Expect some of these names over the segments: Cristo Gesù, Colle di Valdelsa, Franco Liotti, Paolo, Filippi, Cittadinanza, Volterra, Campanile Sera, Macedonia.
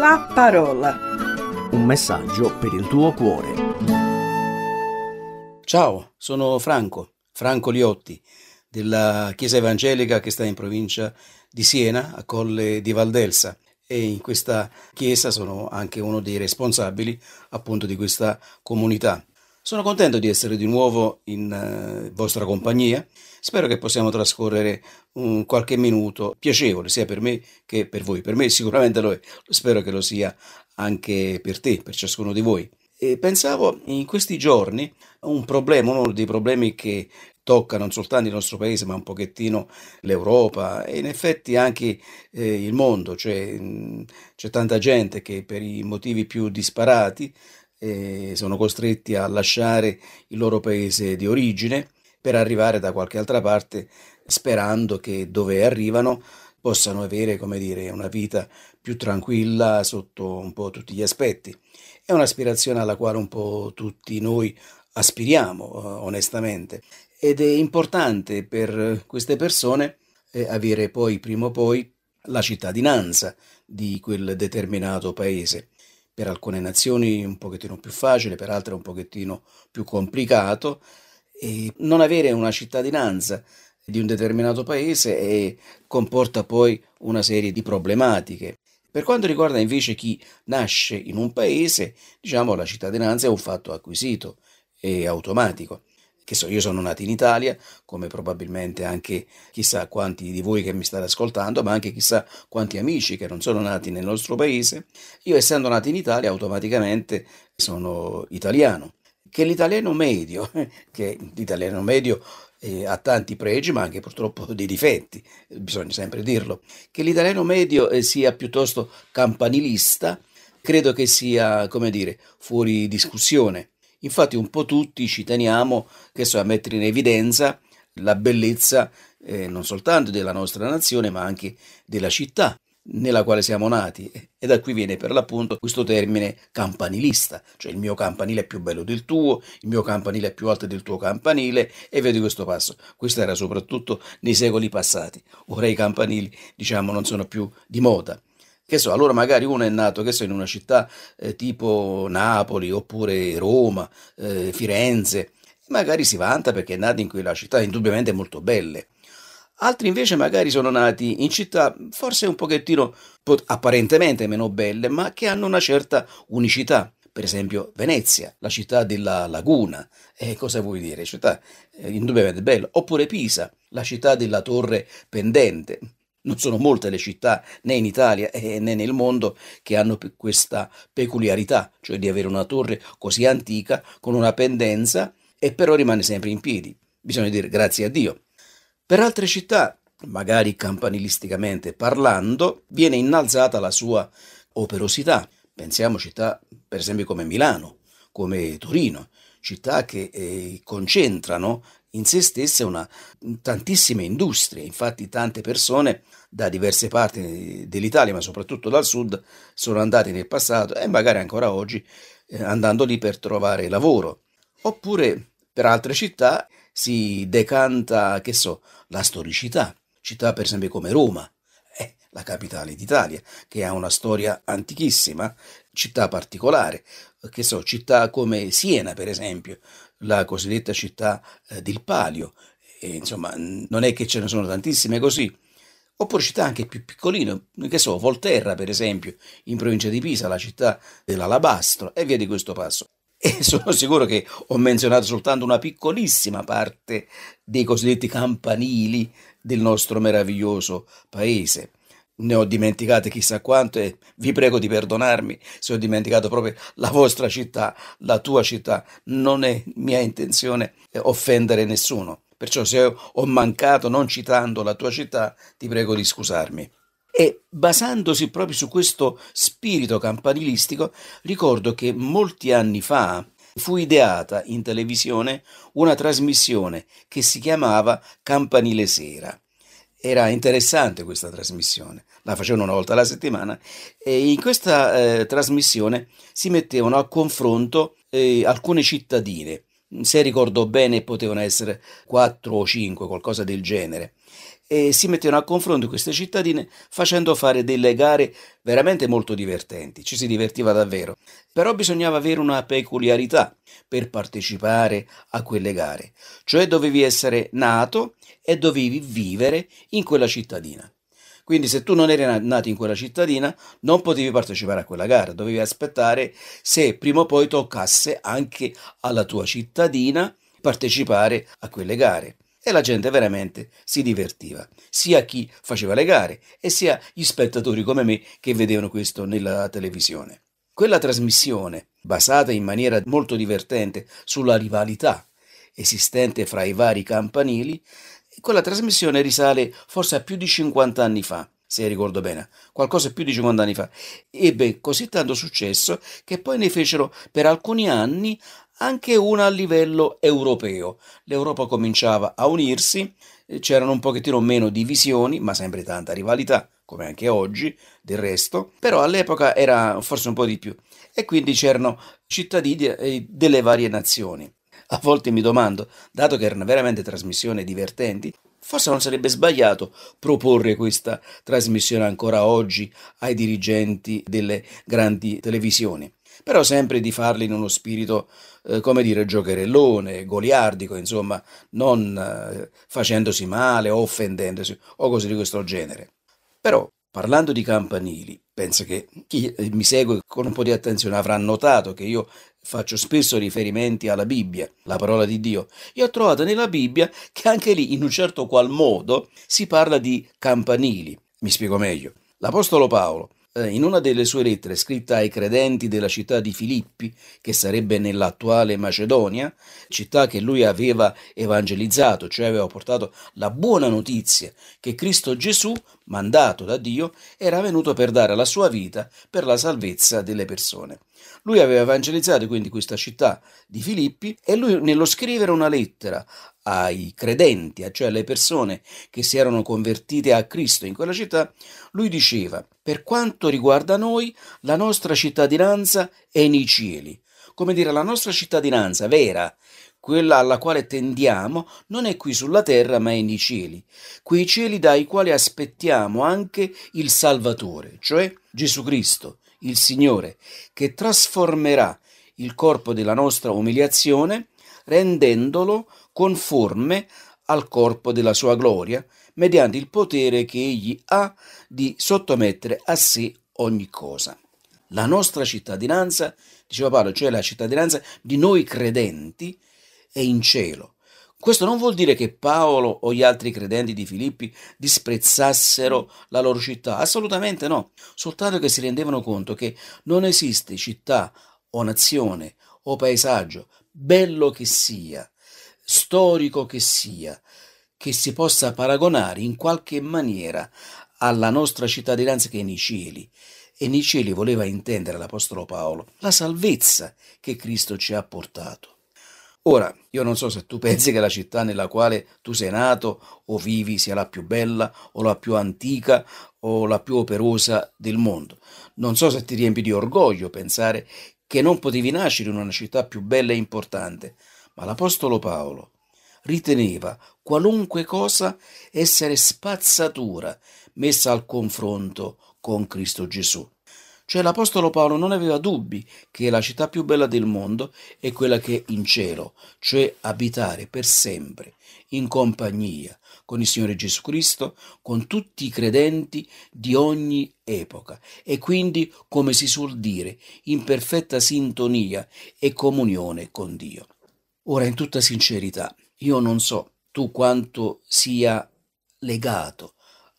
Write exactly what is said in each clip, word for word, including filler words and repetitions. la parola. Un messaggio per il tuo cuore. Ciao, sono Franco, Franco Liotti, della Chiesa Evangelica che sta in provincia di Siena, a Colle di Valdelsa. E in questa chiesa sono anche uno dei responsabili appunto di questa comunità. Sono contento di essere di nuovo in uh, vostra compagnia, spero che possiamo trascorrere un qualche minuto piacevole sia per me che per voi. Per me sicuramente lo è, spero che lo sia anche per te, per ciascuno di voi. E pensavo in questi giorni a un problema, uno dei problemi che tocca non soltanto il nostro paese ma un pochettino l'Europa e in effetti anche eh, il mondo, cioè mh, c'è tanta gente che per i motivi più disparati eh, sono costretti a lasciare il loro paese di origine per arrivare da qualche altra parte sperando che dove arrivano possano avere, come dire, una vita più tranquilla sotto un po' tutti gli aspetti. È un'aspirazione alla quale un po' tutti noi aspiriamo eh, onestamente. Ed è importante per queste persone eh, avere poi, prima o poi, la cittadinanza di quel determinato paese. Per alcune nazioni un pochettino più facile, per altre un pochettino più complicato. E non avere una cittadinanza di un determinato paese eh, comporta poi una serie di problematiche. Per quanto riguarda invece chi nasce in un paese, diciamo la cittadinanza è un fatto acquisito e automatico. Che so, io sono nato in Italia, come probabilmente anche chissà quanti di voi che mi state ascoltando, ma anche chissà quanti amici che non sono nati nel nostro paese. Io essendo nato in Italia automaticamente sono italiano. Che l'italiano medio, che l'italiano medio eh, ha tanti pregi ma anche purtroppo dei difetti, bisogna sempre dirlo, che l'italiano medio eh, sia piuttosto campanilista, credo che sia, come dire, fuori discussione. Infatti un po' tutti ci teniamo, che so, a mettere in evidenza la bellezza eh, non soltanto della nostra nazione ma anche della città nella quale siamo nati, e da qui viene per l'appunto questo termine campanilista, cioè il mio campanile è più bello del tuo, il mio campanile è più alto del tuo campanile, e vedi questo passo. Questo era soprattutto nei secoli passati, ora i campanili diciamo non sono più di moda. Che so, allora magari uno è nato, che so, in una città eh, tipo Napoli oppure Roma, eh, Firenze, magari si vanta perché è nato in quella città, indubbiamente molto belle. Altri invece magari sono nati in città forse un pochettino pot- apparentemente meno belle, ma che hanno una certa unicità. Per esempio Venezia, la città della laguna, eh, cosa vuoi dire? Città eh, indubbiamente bella. Oppure Pisa, la città della torre pendente. Non sono molte le città, né in Italia né nel mondo, che hanno questa peculiarità, cioè di avere una torre così antica, con una pendenza, e però rimane sempre in piedi. Bisogna dire grazie a Dio. Per altre città, magari campanilisticamente parlando, viene innalzata la sua operosità. Pensiamo città, per esempio, come Milano, come Torino, città che eh, concentrano in se stessa una, tantissime industrie. Infatti tante persone da diverse parti dell'Italia, ma soprattutto dal sud, sono andate nel passato e magari ancora oggi eh, andando lì per trovare lavoro. Oppure per altre città si decanta, che so, la storicità. Città per esempio come Roma, eh, la capitale d'Italia, che ha una storia antichissima, città particolare. Che so, città come Siena per esempio, la cosiddetta città eh, del Palio, e, insomma n- non è che ce ne sono tantissime così. Oppure città anche più piccoline, che so, Volterra per esempio, in provincia di Pisa, la città dell'alabastro, e via di questo passo. E sono sicuro che ho menzionato soltanto una piccolissima parte dei cosiddetti campanili del nostro meraviglioso paese. Ne ho dimenticate chissà quanto, e vi prego di perdonarmi se ho dimenticato proprio la vostra città, la tua città. Non è mia intenzione offendere nessuno, perciò se ho mancato non citando la tua città ti prego di scusarmi. E basandosi proprio su questo spirito campanilistico, ricordo che molti anni fa fu ideata in televisione una trasmissione che si chiamava Campanile Sera. Era interessante questa trasmissione, la facevano una volta alla settimana, e in questa eh, trasmissione si mettevano a confronto eh, alcune cittadine, se ricordo bene potevano essere quattro o cinque, qualcosa del genere, e si mettevano a confronto queste cittadine facendo fare delle gare veramente molto divertenti, ci si divertiva davvero. Però bisognava avere una peculiarità per partecipare a quelle gare, cioè dovevi essere nato e dovevi vivere in quella cittadina. Quindi se tu non eri nato in quella cittadina non potevi partecipare a quella gara, dovevi aspettare se prima o poi toccasse anche alla tua cittadina partecipare a quelle gare. E la gente veramente si divertiva, sia chi faceva le gare e sia gli spettatori come me che vedevano questo nella televisione. Quella trasmissione, basata in maniera molto divertente sulla rivalità esistente fra i vari campanili, quella trasmissione risale forse a più di cinquanta anni fa, se ricordo bene, qualcosa più di cinquanta anni fa. Ebbe così tanto successo che poi ne fecero per alcuni anni anche una a livello europeo. L'Europa cominciava a unirsi, c'erano un pochettino meno divisioni, ma sempre tanta rivalità, come anche oggi, del resto, però all'epoca era forse un po' di più. E quindi c'erano cittadini delle varie nazioni. A volte mi domando, dato che erano veramente trasmissioni divertenti, forse non sarebbe sbagliato proporre questa trasmissione ancora oggi ai dirigenti delle grandi televisioni, però sempre di farli in uno spirito, eh, come dire, giocherellone, goliardico, insomma, non eh, facendosi male o offendendosi o cose di questo genere. Però, parlando di campanili, penso che chi mi segue con un po' di attenzione avrà notato che io faccio spesso riferimenti alla Bibbia, la parola di Dio. Io ho trovato nella Bibbia che anche lì, in un certo qual modo, si parla di campanili. Mi spiego meglio. L'Apostolo Paolo, in una delle sue lettere scritta ai credenti della città di Filippi, che sarebbe nell'attuale Macedonia, città che lui aveva evangelizzato, cioè aveva portato la buona notizia che Cristo Gesù, mandato da Dio, era venuto per dare la sua vita per la salvezza delle persone. Lui aveva evangelizzato quindi questa città di Filippi e lui, nello scrivere una lettera ai credenti, cioè alle persone che si erano convertite a Cristo in quella città, lui diceva: per quanto riguarda noi, la nostra cittadinanza è nei cieli. Come dire, la nostra cittadinanza vera, quella alla quale tendiamo, non è qui sulla terra ma è nei cieli, quei cieli dai quali aspettiamo anche il Salvatore, cioè Gesù Cristo, il Signore, che trasformerà il corpo della nostra umiliazione rendendolo conforme al corpo della sua gloria, mediante il potere che egli ha di sottomettere a sé ogni cosa. La nostra cittadinanza, diceva Paolo, cioè la cittadinanza di noi credenti, è in cielo. Questo non vuol dire che Paolo o gli altri credenti di Filippi disprezzassero la loro città, assolutamente no, soltanto che si rendevano conto che non esiste città o nazione o paesaggio, bello che sia, storico che sia, che si possa paragonare in qualche maniera alla nostra cittadinanza che è nei cieli. E nei cieli voleva intendere l'Apostolo Paolo la salvezza che Cristo ci ha portato. Ora, io non so se tu pensi che la città nella quale tu sei nato o vivi sia la più bella o la più antica o la più operosa del mondo. Non so se ti riempi di orgoglio pensare che non potevi nascere in una città più bella e importante, ma l'Apostolo Paolo riteneva qualunque cosa essere spazzatura messa al confronto con Cristo Gesù. Cioè l'Apostolo Paolo non aveva dubbi che la città più bella del mondo è quella che è in cielo, cioè abitare per sempre in compagnia con il Signore Gesù Cristo, con tutti i credenti di ogni epoca e quindi, come si suol dire, in perfetta sintonia e comunione con Dio. Ora, in tutta sincerità, io non so tu quanto sia legato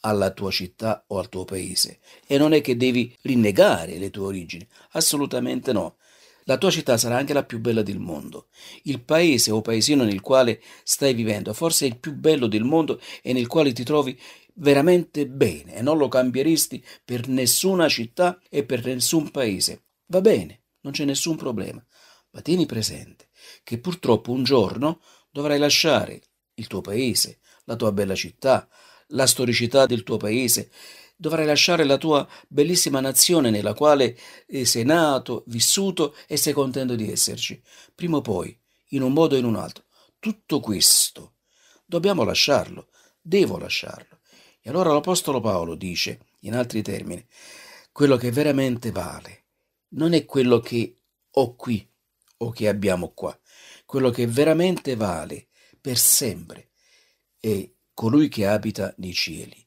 alla tua città o al tuo paese, e non è che devi rinnegare le tue origini, assolutamente no. La tua città sarà anche la più bella del mondo, il paese o paesino nel quale stai vivendo forse è il più bello del mondo e nel quale ti trovi veramente bene e non lo cambieresti per nessuna città e per nessun paese. Va bene, non c'è nessun problema, ma tieni presente che purtroppo un giorno dovrai lasciare il tuo paese, la tua bella città, la storicità del tuo paese, dovrai lasciare la tua bellissima nazione nella quale sei nato, vissuto e sei contento di esserci. Prima o poi, in un modo o in un altro, tutto questo dobbiamo lasciarlo, devo lasciarlo, E allora l'Apostolo Paolo dice, in altri termini, quello che veramente vale non è quello che ho qui o che abbiamo qua. Quello che veramente vale per sempre è colui che abita nei cieli.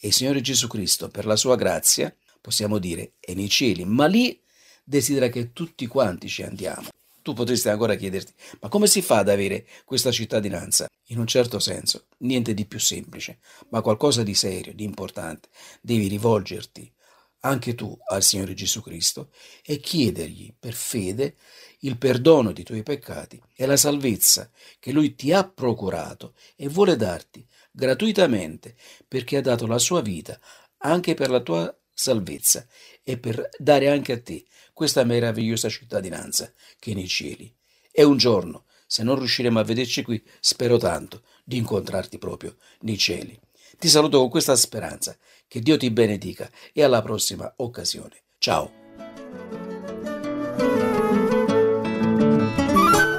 E il Signore Gesù Cristo, per la sua grazia, possiamo dire, è nei cieli, ma lì desidera che tutti quanti ci andiamo. Tu potresti ancora chiederti, ma come si fa ad avere questa cittadinanza? In un certo senso, niente di più semplice, ma qualcosa di serio, di importante. Devi rivolgerti anche tu al Signore Gesù Cristo e chiedergli per fede il perdono dei tuoi peccati e la salvezza che Lui ti ha procurato e vuole darti gratuitamente, perché ha dato la sua vita anche per la tua salvezza e per dare anche a te questa meravigliosa cittadinanza che è nei cieli. E un giorno, se non riusciremo a vederci qui, spero tanto di incontrarti proprio nei cieli. Ti saluto con questa speranza, che Dio ti benedica e alla prossima occasione. Ciao!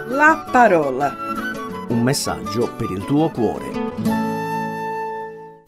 La parola. Un messaggio per il tuo cuore.